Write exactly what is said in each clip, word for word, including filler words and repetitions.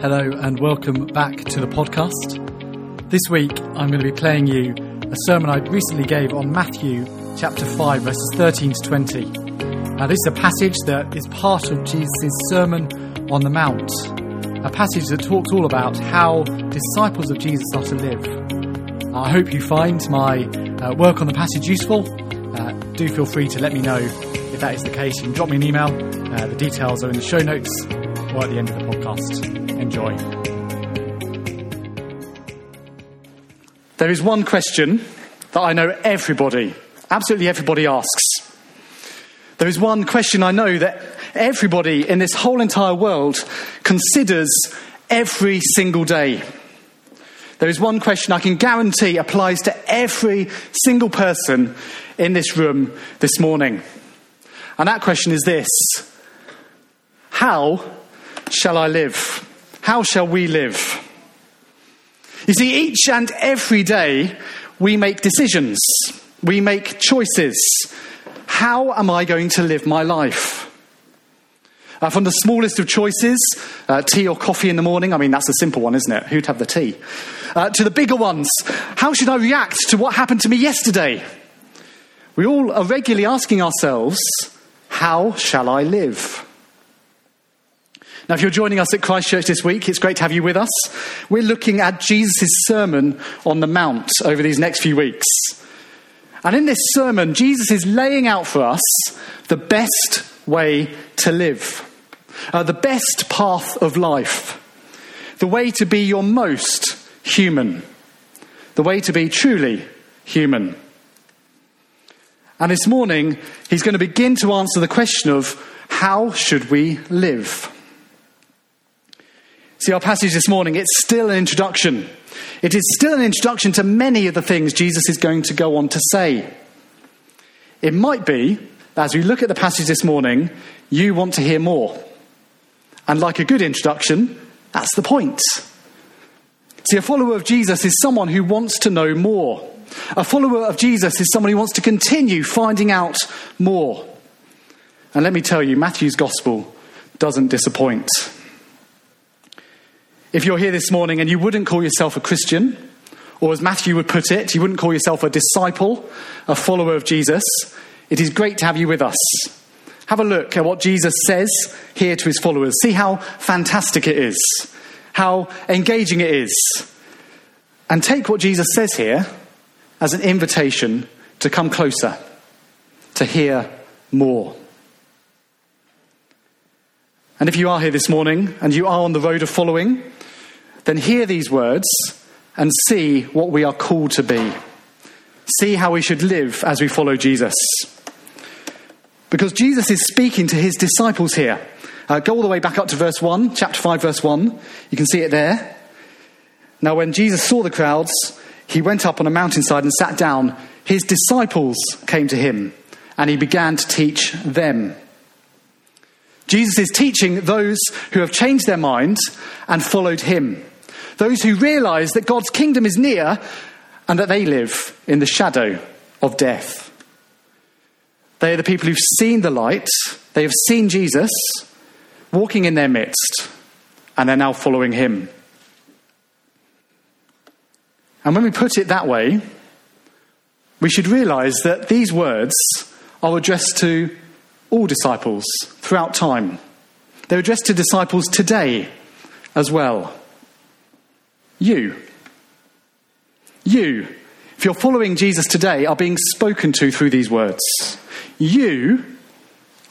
Hello and welcome back to the podcast. This week I'm going to be playing you a sermon I recently gave on Matthew chapter five verses thirteen to twenty. Now this is a passage that is part of Jesus' Sermon on the Mount, a passage that talks all about how disciples of Jesus are to live. I hope you find my uh, work on the passage useful. Uh, do feel free to let me know if that is the case. You can drop me an email. Uh, the details are in the show notes or at the end of the podcast. Enjoy. There is one question that I know everybody, absolutely everybody asks. There is one question I know that everybody in this whole entire world considers every single day. There is one question I can guarantee applies to every single person in this room this morning. And that question is this: how shall I live? How shall we live? You see, each and every day we make decisions, we make choices. How am I going to live my life? Uh, from the smallest of choices, uh, tea or coffee in the morning, I mean, that's a simple one, isn't it? Who'd have the tea? Uh, to the bigger ones, how should I react to what happened to me yesterday? We all are regularly asking ourselves, how shall I live? Now, if you're joining us at Christchurch this week, it's great to have you with us. We're looking at Jesus' Sermon on the Mount over these next few weeks. And in this sermon, Jesus is laying out for us the best way to live, uh, the best path of life, the way to be your most human, the way to be truly human. And this morning, he's going to begin to answer the question of how should we live? See, our passage this morning, it's still an introduction. It is still an introduction to many of the things Jesus is going to go on to say. It might be that as we look at the passage this morning, you want to hear more. And like a good introduction, that's the point. See, a follower of Jesus is someone who wants to know more. A follower of Jesus is someone who wants to continue finding out more. And let me tell you, Matthew's gospel doesn't disappoint. If you're here this morning and you wouldn't call yourself a Christian, or as Matthew would put it, you wouldn't call yourself a disciple, a follower of Jesus, it is great to have you with us. Have a look at what Jesus says here to his followers. See how fantastic it is, how engaging it is. And take what Jesus says here as an invitation to come closer, to hear more. And if you are here this morning and you are on the road of following, then hear these words and see what we are called to be. See how we should live as we follow Jesus. Because Jesus is speaking to his disciples here. Uh, go all the way back up to verse one, chapter five, verse one. You can see it there. Now, when Jesus saw the crowds, he went up on a mountainside and sat down. His disciples came to him, and he began to teach them. Jesus is teaching those who have changed their minds and followed him. Those who realise that God's kingdom is near and that they live in the shadow of death. They are the people who've seen the light. They have seen Jesus walking in their midst, and they're now following him. And when we put it that way, we should realise that these words are addressed to all disciples throughout time. They're addressed to disciples today as well. You. You, if you're following Jesus today, are being spoken to through these words. You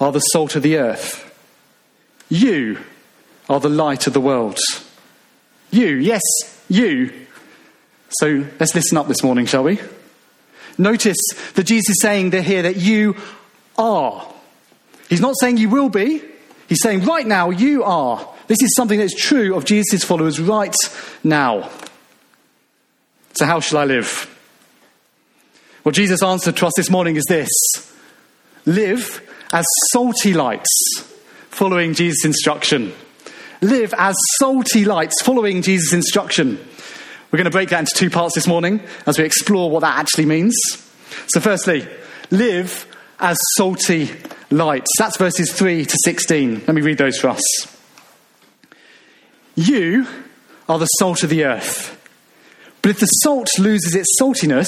are the salt of the earth. You are the light of the world. You, yes, you. So let's listen up this morning, shall we? Notice that Jesus is saying there here that you are. He's not saying you will be. He's saying right now you are. This is something that's true of Jesus' followers right now. So how shall I live? Well, Jesus' answer to us this morning is this: live as salty lights, following Jesus' instruction. Live as salty lights, following Jesus' instruction. We're going to break that into two parts this morning as we explore what that actually means. So firstly, live as salty lights. That's verses three to sixteen. Let me read those for us. You are the salt of the earth. But if the salt loses its saltiness,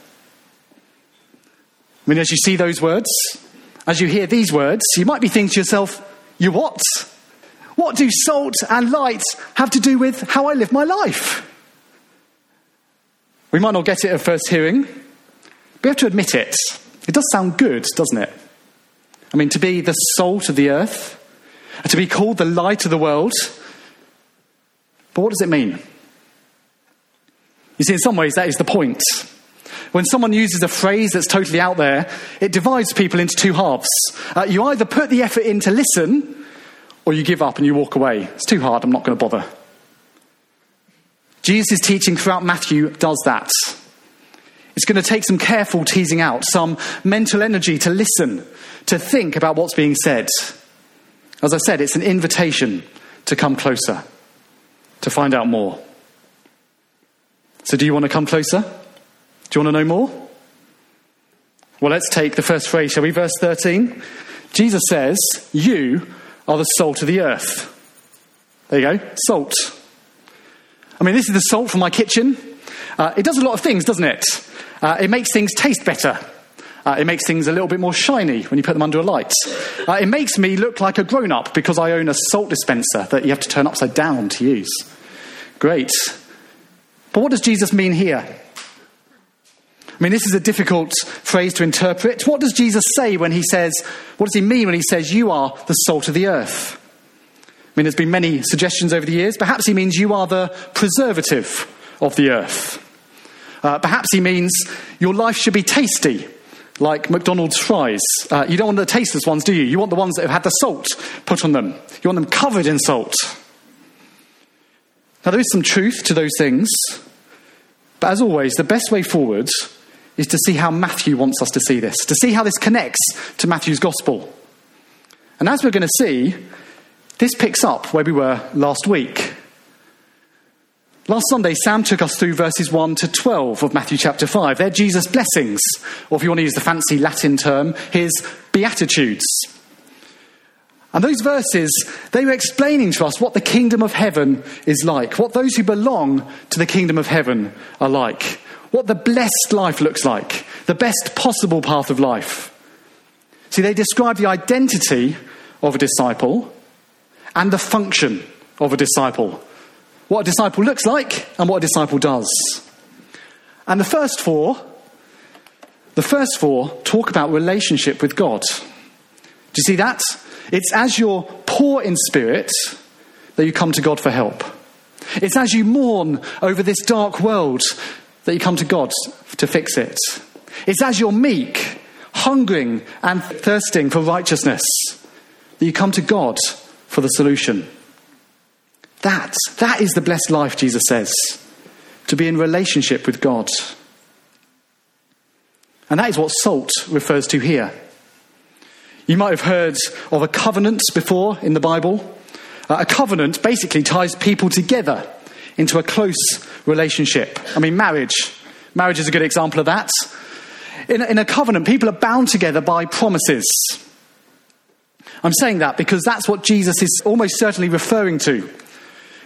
I mean, as you see those words, as you hear these words, you might be thinking to yourself, you what? What do salt and light have to do with how I live my life? We might not get it at first hearing, but we have to admit it. It does sound good, doesn't it? I mean, to be the salt of the earth, to be called the light of the world. But what does it mean? You see, in some ways, that is the point. When someone uses a phrase that's totally out there, it divides people into two halves. Uh, you either put the effort in to listen, or you give up and you walk away. It's too hard, I'm not going to bother. Jesus' teaching throughout Matthew does that. It's going to take some careful teasing out, some mental energy to listen, to think about what's being said. As I said, it's an invitation to come closer, to find out more. So do you want to come closer? Do you want to know more? Well, let's take the first phrase, shall we? Verse thirteen. Jesus says, you are the salt of the earth. There you go, salt. I mean, this is the salt from my kitchen. Uh, it does a lot of things, doesn't it? Uh, it makes things taste better. Uh, it makes things a little bit more shiny when you put them under a light. Uh, it makes me look like a grown-up because I own a salt dispenser that you have to turn upside down to use. Great. But what does Jesus mean here? I mean, this is a difficult phrase to interpret. What does Jesus say when he says, what does he mean when he says, you are the salt of the earth? I mean, there's been many suggestions over the years. Perhaps he means you are the preservative of the earth. Uh, perhaps he means your life should be tasty, like McDonald's fries. Uh, you don't want the tasteless ones, do you? You want the ones that have had the salt put on them. You want them covered in salt. Now, there is some truth to those things, but as always, the best way forward is to see how Matthew wants us to see this, to see how this connects to Matthew's gospel. And as we're going to see, this picks up where we were last week. Last Sunday, Sam took us through verses one to twelve of Matthew chapter five. They're Jesus' blessings, or if you want to use the fancy Latin term, his beatitudes. And those verses, they were explaining to us what the kingdom of heaven is like, what those who belong to the kingdom of heaven are like, what the blessed life looks like, the best possible path of life. See, they describe the identity of a disciple and the function of a disciple. What a disciple looks like and what a disciple does. And the first four, the first four talk about relationship with God. Do you see that? It's as you're poor in spirit that you come to God for help. It's as you mourn over this dark world that you come to God to fix it. It's as you're meek, hungering and thirsting for righteousness that you come to God for the solution. That, that is the blessed life, Jesus says, to be in relationship with God. And that is what salt refers to here. You might have heard of a covenant before in the Bible. Uh, a covenant basically ties people together into a close relationship. I mean, marriage. Marriage is a good example of that. In, in a covenant, people are bound together by promises. I'm saying that because that's what Jesus is almost certainly referring to.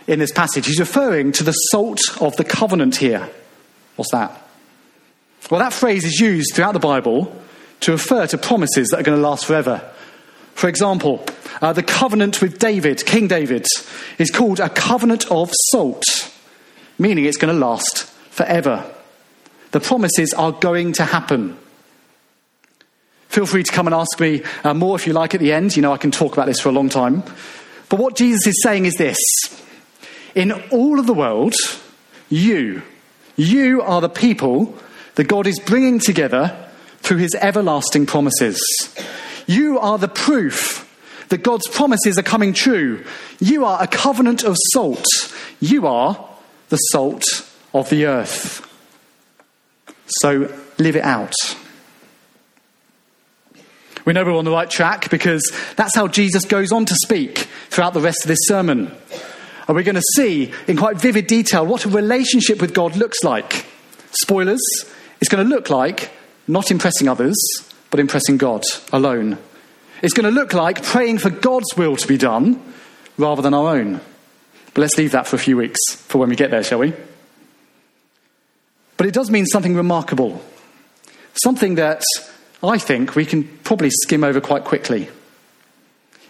In this passage, he's referring to the salt of the covenant here. What's that? Well, that phrase is used throughout the Bible to refer to promises that are going to last forever. For example, uh, the covenant with David, King David, is called a covenant of salt, meaning it's going to last forever. The promises are going to happen. Feel free to come and ask me uh, more if you like at the end. You know, I can talk about this for a long time. But what Jesus is saying is this. In all of the world, you, you are the people that God is bringing together through his everlasting promises. You are the proof that God's promises are coming true. You are a covenant of salt. You are the salt of the earth. So live it out. We know we're on the right track because that's how Jesus goes on to speak throughout the rest of this sermon. And we're going to see in quite vivid detail what a relationship with God looks like. Spoilers, it's going to look like not impressing others, but impressing God alone. It's going to look like praying for God's will to be done rather than our own. But let's leave that for a few weeks for when we get there, shall we? But it does mean something remarkable. Something that I think we can probably skim over quite quickly.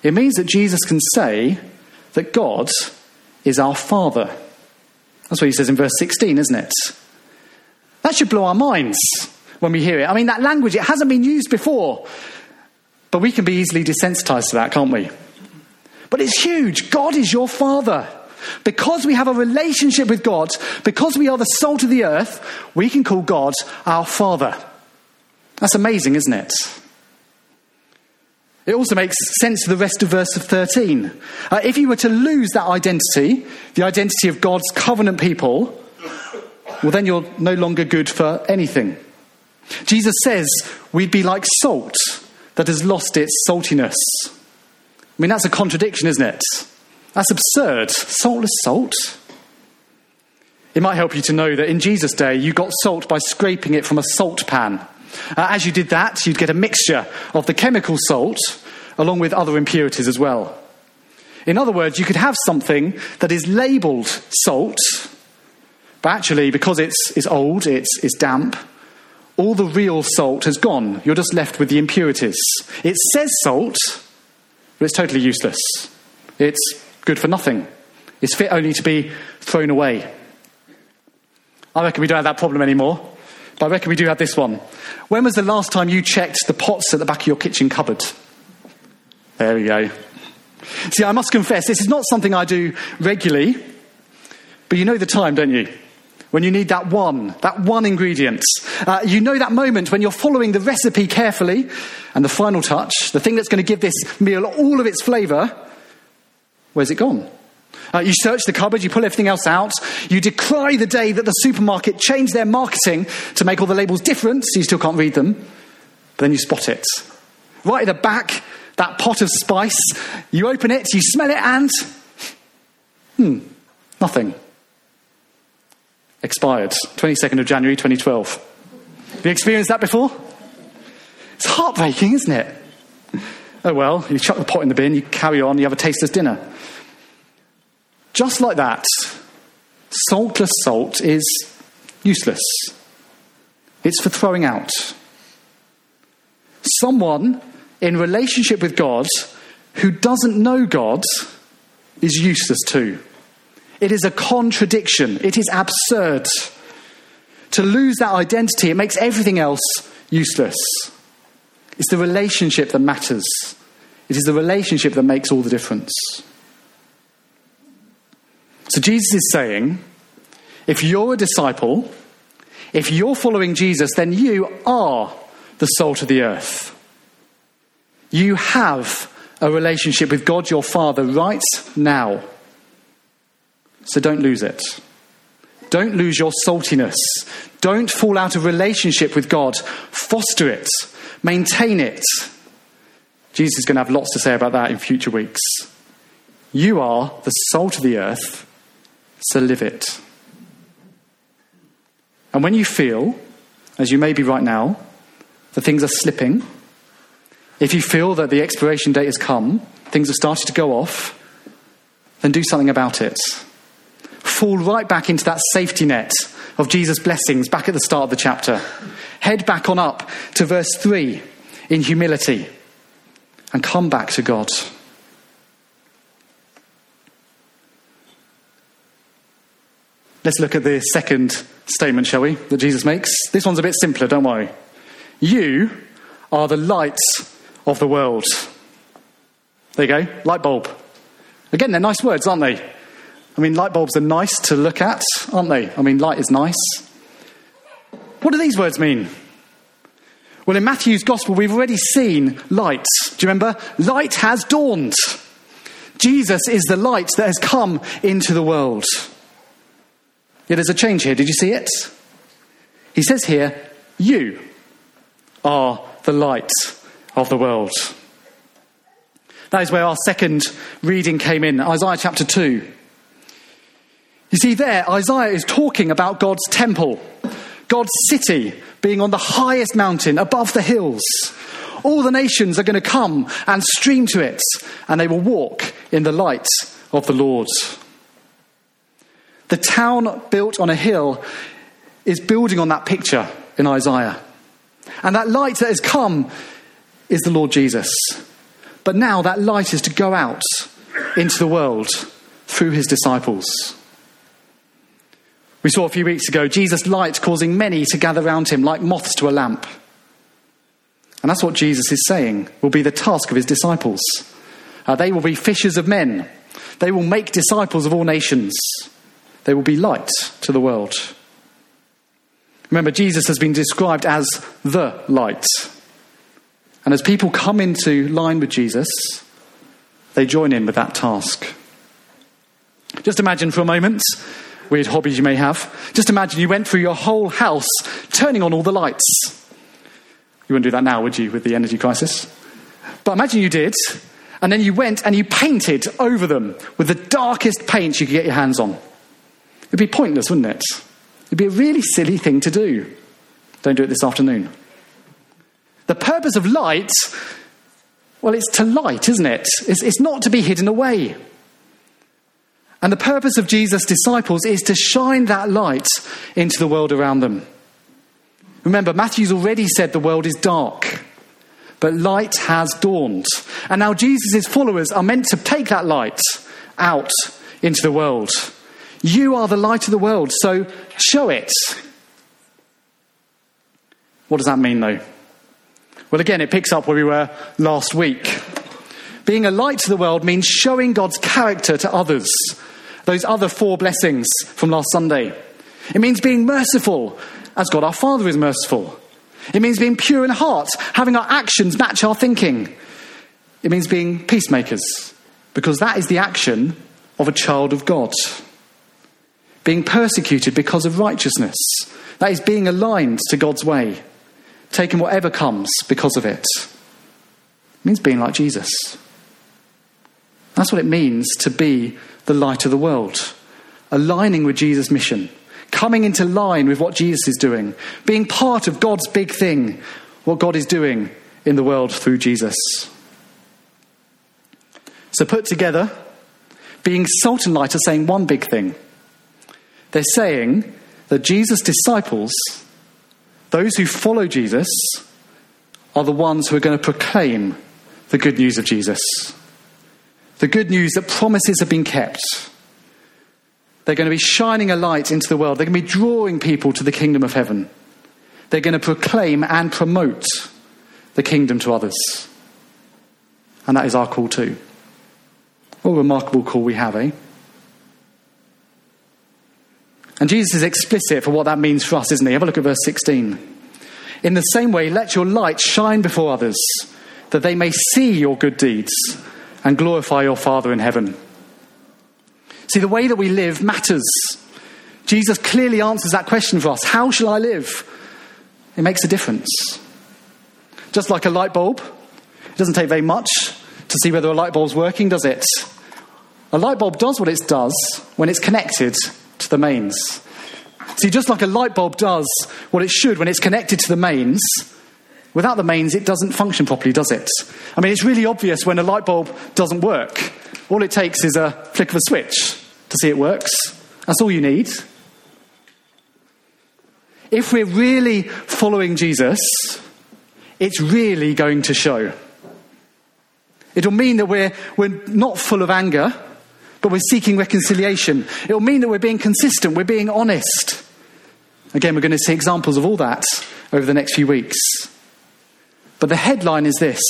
It means that Jesus can say that God is our Father. That's what he says in verse sixteen, isn't it? That should blow our minds when we hear it. I mean, that language, it hasn't been used before. But we can be easily desensitized to that, can't we? But it's huge. God is your Father. Because we have a relationship with God, because we are the salt of the earth, we can call God our Father. That's amazing, isn't it? It also makes sense to the rest of verse thirteen. Uh, if you were to lose that identity, the identity of God's covenant people, well, then you're no longer good for anything. Jesus says we'd be like salt that has lost its saltiness. I mean, that's a contradiction, isn't it? That's absurd. Saltless salt. It might help you to know that in Jesus' day, you got salt by scraping it from a salt pan. Uh, as you did that, you'd get a mixture of the chemical salt along with other impurities as well. In other words, you could have something that is labelled salt, but actually because it's, it's old, it's, it's damp, all the real salt has gone. You're just left with the impurities. It says salt, but it's totally useless. It's good for nothing. It's fit only to be thrown away. I reckon we don't have that problem anymore. But I reckon we do have this one. When was the last time you checked the pots at the back of your kitchen cupboard? There we go. See, I must confess, this is not something I do regularly. But you know the time, don't you? When you need that one, that one ingredient. Uh, you know that moment when you're following the recipe carefully and the final touch, the thing that's going to give this meal all of its flavour, where's it gone? Uh, you search the cupboard, you pull everything else out, you decry the day that the supermarket changed their marketing to make all the labels different, so you still can't read them, but then you spot it. Right at the back, that pot of spice, you open it, you smell it, and, hmm, nothing. Expired, twenty-second of January twenty twelve. Have you experienced that before? It's heartbreaking, isn't it? Oh well, you chuck the pot in the bin, you carry on, you have a tasteless dinner. Just like that, saltless salt is useless. It's for throwing out. Someone in relationship with God who doesn't know God is useless too. It is a contradiction. It is absurd. To lose that identity, it makes everything else useless. It's the relationship that matters. It is the relationship that makes all the difference. So Jesus is saying, if you're a disciple, if you're following Jesus, then you are the salt of the earth. You have a relationship with God your Father right now. So don't lose it. Don't lose your saltiness. Don't fall out of relationship with God. Foster it. Maintain it. Jesus is going to have lots to say about that in future weeks. You are the salt of the earth, so live it. And when you feel, as you may be right now, that things are slipping, if you feel that the expiration date has come, things have started to go off, then do something about it. Fall right back into that safety net of Jesus' blessings back at the start of the chapter. Head back on up to verse three in humility and come back to God. Let's look at the second statement, shall we, that Jesus makes. This one's a bit simpler, don't worry. You are the light of the world. There you go, light bulb. Again, they're nice words, aren't they? I mean, light bulbs are nice to look at, aren't they? I mean, light is nice. What do these words mean? Well, in Matthew's gospel, we've already seen light. Do you remember? Light has dawned. Jesus is the light that has come into the world. Yeah, there's a change here. Did you see it? He says here, you are the light of the world. That is where our second reading came in, Isaiah chapter two. You see there, Isaiah is talking about God's temple, God's city being on the highest mountain above the hills. All the nations are going to come and stream to it, and they will walk in the light of the Lord. The town built on a hill is building on that picture in Isaiah. And that light that has come is the Lord Jesus. But now that light is to go out into the world through his disciples. We saw a few weeks ago Jesus' light causing many to gather round him like moths to a lamp. And that's what Jesus is saying will be the task of his disciples. Uh, they will be fishers of men. They will make disciples of all nations. They will be light to the world. Remember, Jesus has been described as the light. And as people come into line with Jesus, they join in with that task. Just imagine for a moment, weird hobbies you may have, just imagine you went through your whole house turning on all the lights. You wouldn't do that now, would you, with the energy crisis? But imagine you did, and then you went and you painted over them with the darkest paints you could get your hands on. It'd be pointless, wouldn't it? It'd be a really silly thing to do. Don't do it this afternoon. The purpose of light, well, it's to light, isn't it? It's, it's not to be hidden away. And the purpose of Jesus' disciples is to shine that light into the world around them. Remember, Matthew's already said the world is dark, but light has dawned. And now Jesus' followers are meant to take that light out into the world. You are the light of the world, so show it. What does that mean, though? Well, again, it picks up where we were last week. Being a light to the world means showing God's character to others. Those other four blessings from last Sunday. It means being merciful, as God our Father is merciful. It means being pure in heart, having our actions match our thinking. It means being peacemakers, because that is the action of a child of God. Being persecuted because of righteousness. That is being aligned to God's way. Taking whatever comes because of it. It means being like Jesus. That's what it means to be the light of the world. Aligning with Jesus' mission. Coming into line with what Jesus is doing. Being part of God's big thing. What God is doing in the world through Jesus. So put together, being salt and light are saying one big thing. They're saying that Jesus' disciples, those who follow Jesus, are the ones who are going to proclaim the good news of Jesus. The good news that promises have been kept. They're going to be shining a light into the world. They're going to be drawing people to the kingdom of heaven. They're going to proclaim and promote the kingdom to others. And that is our call too. What a remarkable call we have, eh? And Jesus is explicit for what that means for us, isn't he? Have a look at verse sixteen. In the same way, let your light shine before others, that they may see your good deeds and glorify your Father in heaven. See, the way that we live matters. Jesus clearly answers that question for us. How shall I live? It makes a difference. Just like a light bulb, it doesn't take very much to see whether a light bulb's working, does it? A light bulb does what it does when it's connected to the mains. See, just like a light bulb does what it should when it's connected to the mains, without the mains it doesn't function properly, does it? I mean, it's really obvious when a light bulb doesn't work. All it takes is a flick of a switch to see it works. That's all you need. If we're really following Jesus, it's really going to show. It'll mean that we're we're not full of anger, but we're seeking reconciliation. It'll mean that we're being consistent, we're being honest. Again, we're going to see examples of all that over the next few weeks. But the headline is this.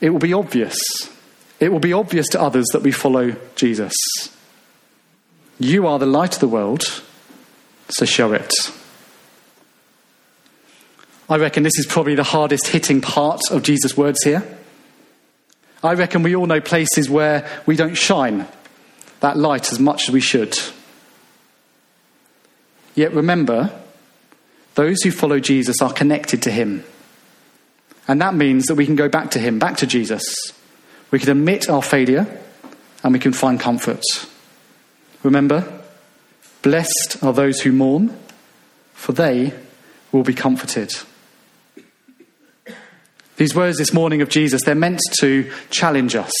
It will be obvious. It will be obvious to others that we follow Jesus. You are the light of the world, so show it. I reckon this is probably the hardest hitting part of Jesus' words here. I reckon we all know places where we don't shine that light as much as we should. Yet remember, those who follow Jesus are connected to him. And that means that we can go back to him, back to Jesus. We can admit our failure and we can find comfort. Remember, blessed are those who mourn, for they will be comforted. These words this morning of Jesus, they're meant to challenge us.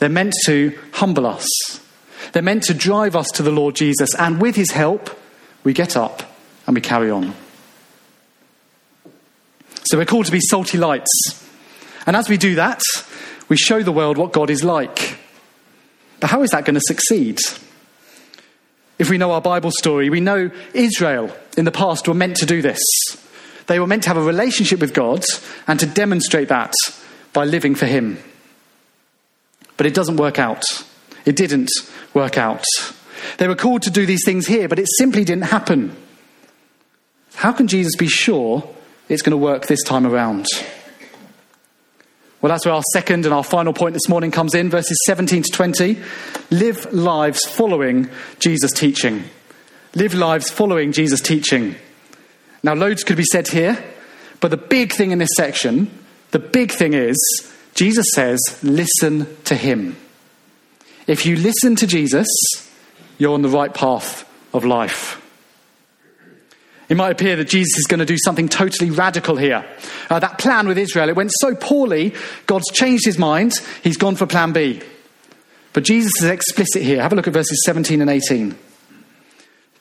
They're meant to humble us. They're meant to drive us to the Lord Jesus, and with his help, we get up and we carry on. So we're called to be salty lights. And as we do that, we show the world what God is like. But how is that going to succeed? If we know our Bible story, we know Israel in the past were meant to do this. They were meant to have a relationship with God and to demonstrate that by living for him. But it doesn't work out. It didn't work out. They were called to do these things here, but it simply didn't happen. How can Jesus be sure it's going to work this time around? Well, that's where our second and our final point this morning comes in, verses seventeen to twenty. Live lives following Jesus' teaching. Live lives following Jesus' teaching. Now, loads could be said here, but the big thing in this section, the big thing is, Jesus says, listen to him. If you listen to Jesus, you're on the right path of life. It might appear that Jesus is going to do something totally radical here. Uh, that plan with Israel, it went so poorly, God's changed his mind, he's gone for plan B. But Jesus is explicit here. Have a look at verses seventeen and eighteen.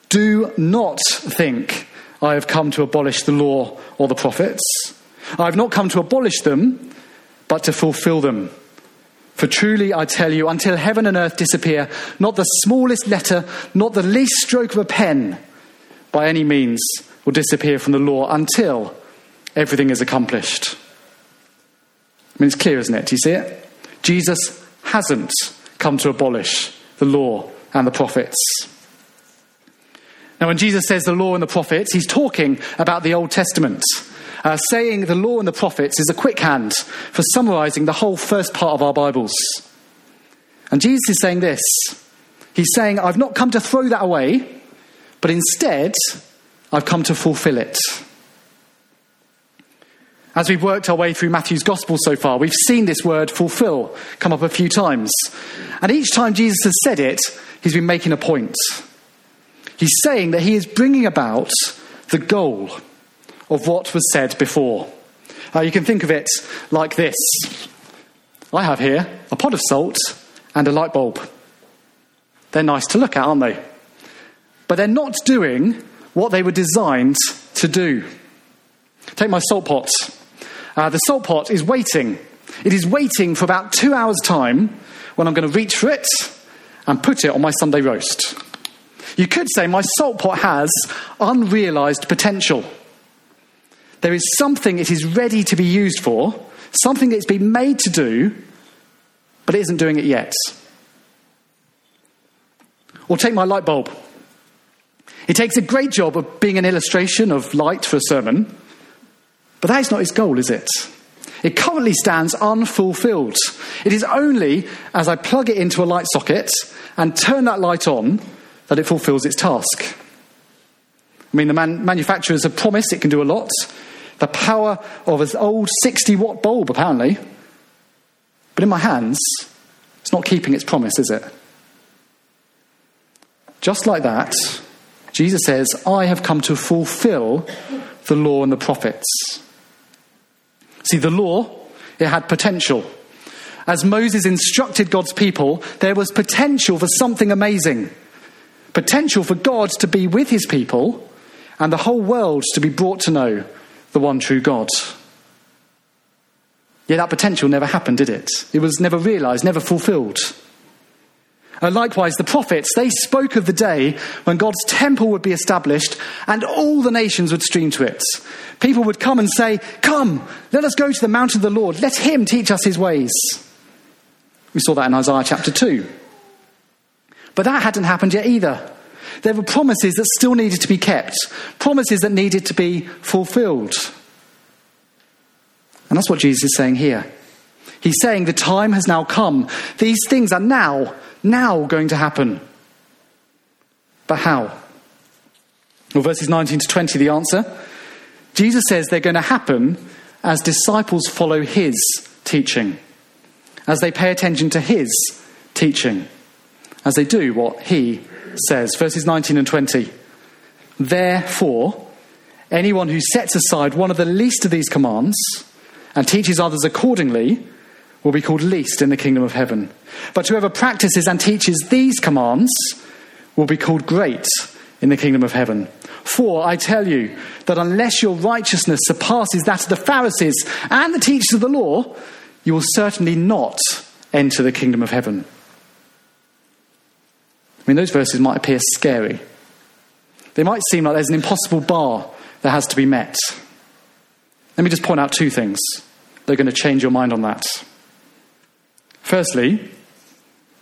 Do not think I have come to abolish the law or the prophets. I have not come to abolish them, but to fulfill them. For truly I tell you, until heaven and earth disappear, not the smallest letter, not the least stroke of a pen, by any means will disappear from the law until everything is accomplished. I mean, it's clear, isn't it? Do you see it? Jesus hasn't come to abolish the law and the prophets. Now, when Jesus says the law and the prophets, he's talking about the Old Testament. Uh, saying the law and the prophets is a quickhand for summarising the whole first part of our Bibles. And Jesus is saying this. He's saying, I've not come to throw that away, but instead, I've come to fulfil it. As we've worked our way through Matthew's Gospel so far, we've seen this word fulfil come up a few times. And each time Jesus has said it, he's been making a point. He's saying that he is bringing about the goal of what was said before. Uh, you can think of it like this. I have here a pot of salt and a light bulb. They're nice to look at, aren't they? But they're not doing what they were designed to do. Take my salt pot. Uh, the salt pot is waiting. It is waiting for about two hours' time when I'm going to reach for it and put it on my Sunday roast. You could say my salt pot has unrealised potential. There is something it is ready to be used for, something it's been made to do, but it isn't doing it yet. Or take my light bulb. It takes a great job of being an illustration of light for a sermon, but that is not its goal, is it? It currently stands unfulfilled. It is only as I plug it into a light socket and turn that light on that it fulfills its task. I mean, the man- manufacturers have promised it can do a lot. The power of an old sixty-watt bulb, apparently. But in my hands, it's not keeping its promise, is it? Just like that, Jesus says, I have come to fulfill the law and the prophets. See, the law, it had potential. As Moses instructed God's people, there was potential for something amazing. Potential for God to be with his people and the whole world to be brought to know the one true God. Yet that potential never happened, did it? It was never realised, never fulfilled. And likewise, the prophets, they spoke of the day when God's temple would be established and all the nations would stream to it. People would come and say, come, let us go to the mountain of the Lord. Let him teach us his ways. We saw that in Isaiah chapter two. But that hadn't happened yet either. There were promises that still needed to be kept, promises that needed to be fulfilled. And that's what Jesus is saying here. He's saying the time has now come. These things are now, now going to happen. But how? Well, verses nineteen to twenty, the answer. Jesus says they're going to happen as disciples follow his teaching, as they pay attention to his teaching, as they do what he says. Verses nineteen and twenty. Therefore, anyone who sets aside one of the least of these commands and teaches others accordingly will be called least in the kingdom of heaven. But whoever practices and teaches these commands will be called great in the kingdom of heaven. For I tell you that unless your righteousness surpasses that of the Pharisees and the teachers of the law, you will certainly not enter the kingdom of heaven. I mean, those verses might appear scary. They might seem like there's an impossible bar that has to be met. Let me just point out two things. They're going to change your mind on that. Firstly,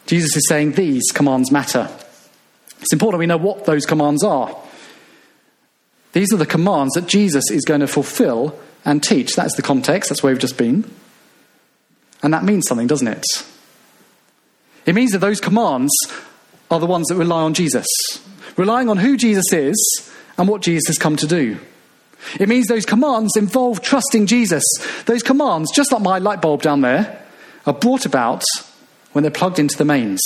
Jesus is saying these commands matter. It's important we know what those commands are. These are the commands that Jesus is going to fulfill and teach. That's the context. That's where we've just been. And that means something, doesn't it? It means that those commands are the ones that rely on Jesus, relying on who Jesus is and what Jesus has come to do. It means those commands involve trusting Jesus. Those commands, just like my light bulb down there, are brought about when they're plugged into the mains.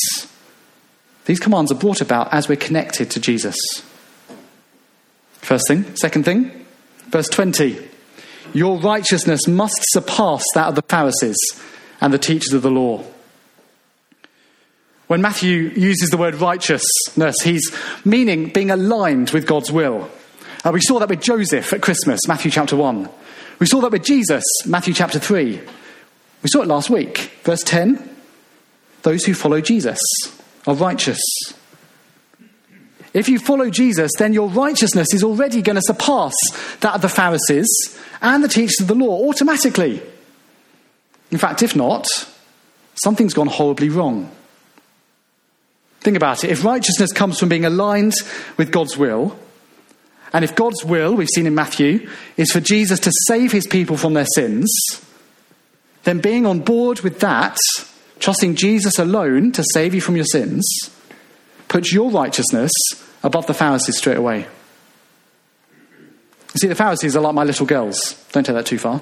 These commands are brought about as we're connected to Jesus. First thing. Second thing, verse twenty. Your righteousness must surpass that of the Pharisees and the teachers of the law. When Matthew uses the word righteousness, he's meaning being aligned with God's will. Uh, we saw that with Joseph at Christmas, Matthew chapter one. We saw that with Jesus, Matthew chapter three. We saw it last week, verse ten. Those who follow Jesus are righteous. If you follow Jesus, then your righteousness is already going to surpass that of the Pharisees and the teachers of the law automatically. In fact, if not, something's gone horribly wrong. Think about it. If righteousness comes from being aligned with God's will, and if God's will, we've seen in Matthew, is for Jesus to save his people from their sins, then being on board with that, trusting Jesus alone to save you from your sins, puts your righteousness above the Pharisees straight away. You see, the Pharisees are like my little girls. Don't take that too far.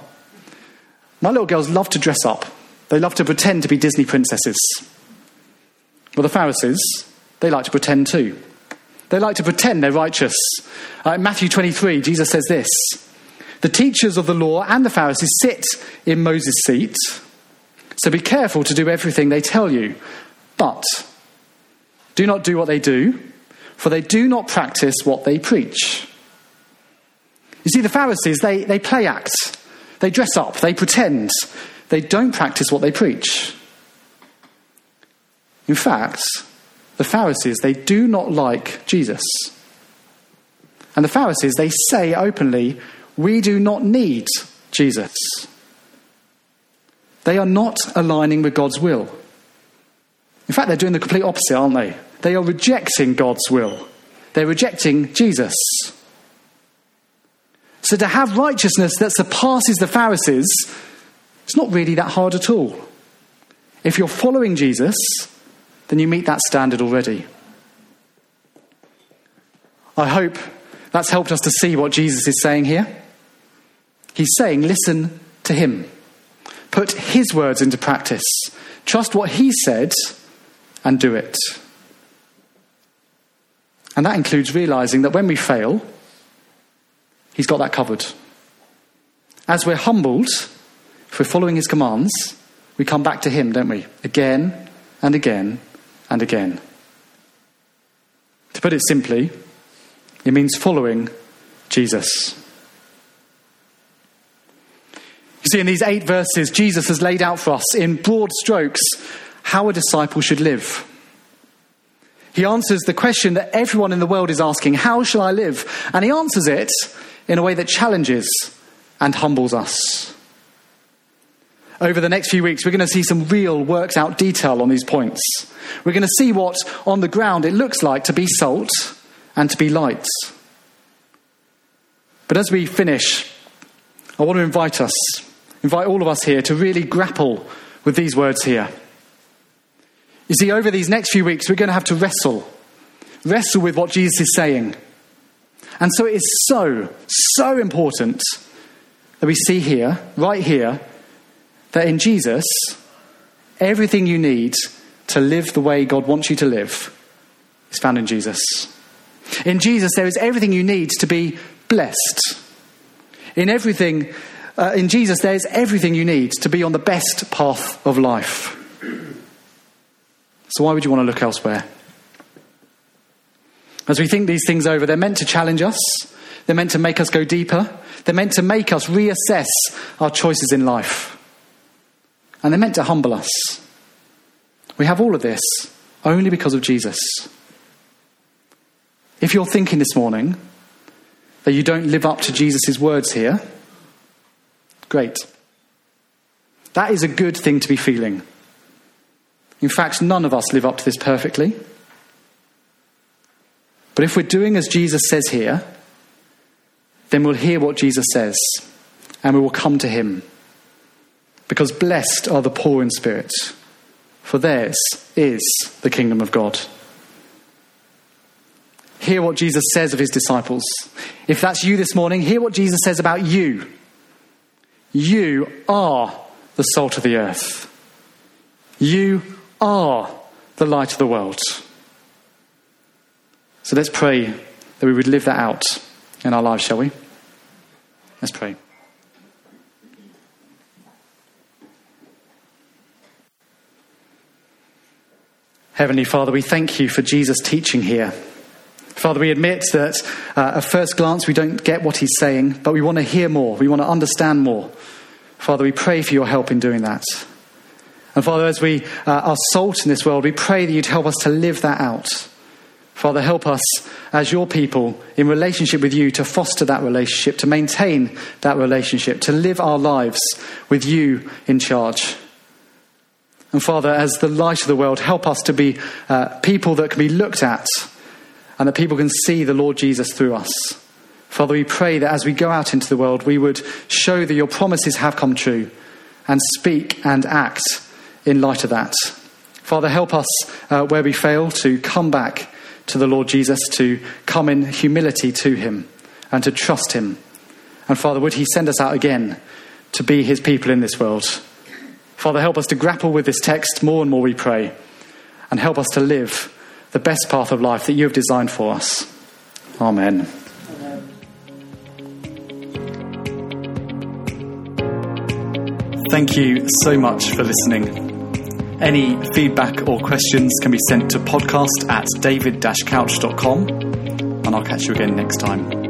My little girls love to dress up. They love to pretend to be Disney princesses. Well, the Pharisees, they like to pretend too. They like to pretend they're righteous. Uh, in Matthew twenty-three, Jesus says this, "The teachers of the law and the Pharisees sit in Moses' seat, so be careful to do everything they tell you, but do not do what they do, for they do not practice what they preach." You see, the Pharisees, they, they play act. They dress up. They pretend. They don't practice what they preach. In fact, the Pharisees, they do not like Jesus. And the Pharisees, they say openly, we do not need Jesus. They are not aligning with God's will. In fact, they're doing the complete opposite, aren't they? They are rejecting God's will. They're rejecting Jesus. So to have righteousness that surpasses the Pharisees, it's not really that hard at all. If you're following Jesus, then you meet that standard already. I hope that's helped us to see what Jesus is saying here. He's saying, listen to him. Put his words into practice. Trust what he said and do it. And that includes realizing that when we fail, he's got that covered. As we're humbled, if we're following his commands, we come back to him, don't we? Again and again and again. To put it simply, it means following Jesus. You see, in these eight verses, Jesus has laid out for us in broad strokes how a disciple should live. He answers the question that everyone in the world is asking, how shall I live? And he answers it in a way that challenges and humbles us. Over the next few weeks, we're going to see some real worked out detail on these points. We're going to see what on the ground it looks like to be salt and to be lights. But as we finish, I want to invite us, invite all of us here to really grapple with these words here. You see, over these next few weeks, we're going to have to wrestle, wrestle with what Jesus is saying. And so it is so, so important that we see here, right here, that in Jesus, everything you need to live the way God wants you to live is found in Jesus. In Jesus, there is everything you need to be blessed. In everything, uh, in Jesus, there is everything you need to be on the best path of life. So why would you want to look elsewhere? As we think these things over, they're meant to challenge us. They're meant to make us go deeper. They're meant to make us reassess our choices in life. And they're meant to humble us. We have all of this only because of Jesus. If you're thinking this morning that you don't live up to Jesus' words here, great. That is a good thing to be feeling. In fact, none of us live up to this perfectly. But if we're doing as Jesus says here, then we'll hear what Jesus says and we will come to him. Because blessed are the poor in spirit, for theirs is the kingdom of God. Hear what Jesus says of his disciples. If that's you this morning, hear what Jesus says about you. You are the salt of the earth. You are the light of the world. So let's pray that we would live that out in our lives, shall we? Let's pray. Heavenly Father, we thank you for Jesus' teaching here. Father, we admit that uh, at first glance we don't get what he's saying, but we want to hear more. We want to understand more. Father, we pray for your help in doing that. And Father, as we uh, are salt in this world, we pray that you'd help us to live that out. Father, help us as your people in relationship with you to foster that relationship, to maintain that relationship, to live our lives with you in charge. And Father, as the light of the world, help us to be uh, people that can be looked at and that people can see the Lord Jesus through us. Father, we pray that as we go out into the world, we would show that your promises have come true and speak and act in light of that. Father, help us uh, where we fail to come back to the Lord Jesus, to come in humility to him and to trust him. And Father, would he send us out again to be his people in this world? Father, help us to grapple with this text more and more, we pray, and help us to live the best path of life that you have designed for us. Amen. Thank you so much for listening. Any feedback or questions can be sent to podcast at david dash couch dot com, and I'll catch you again next time.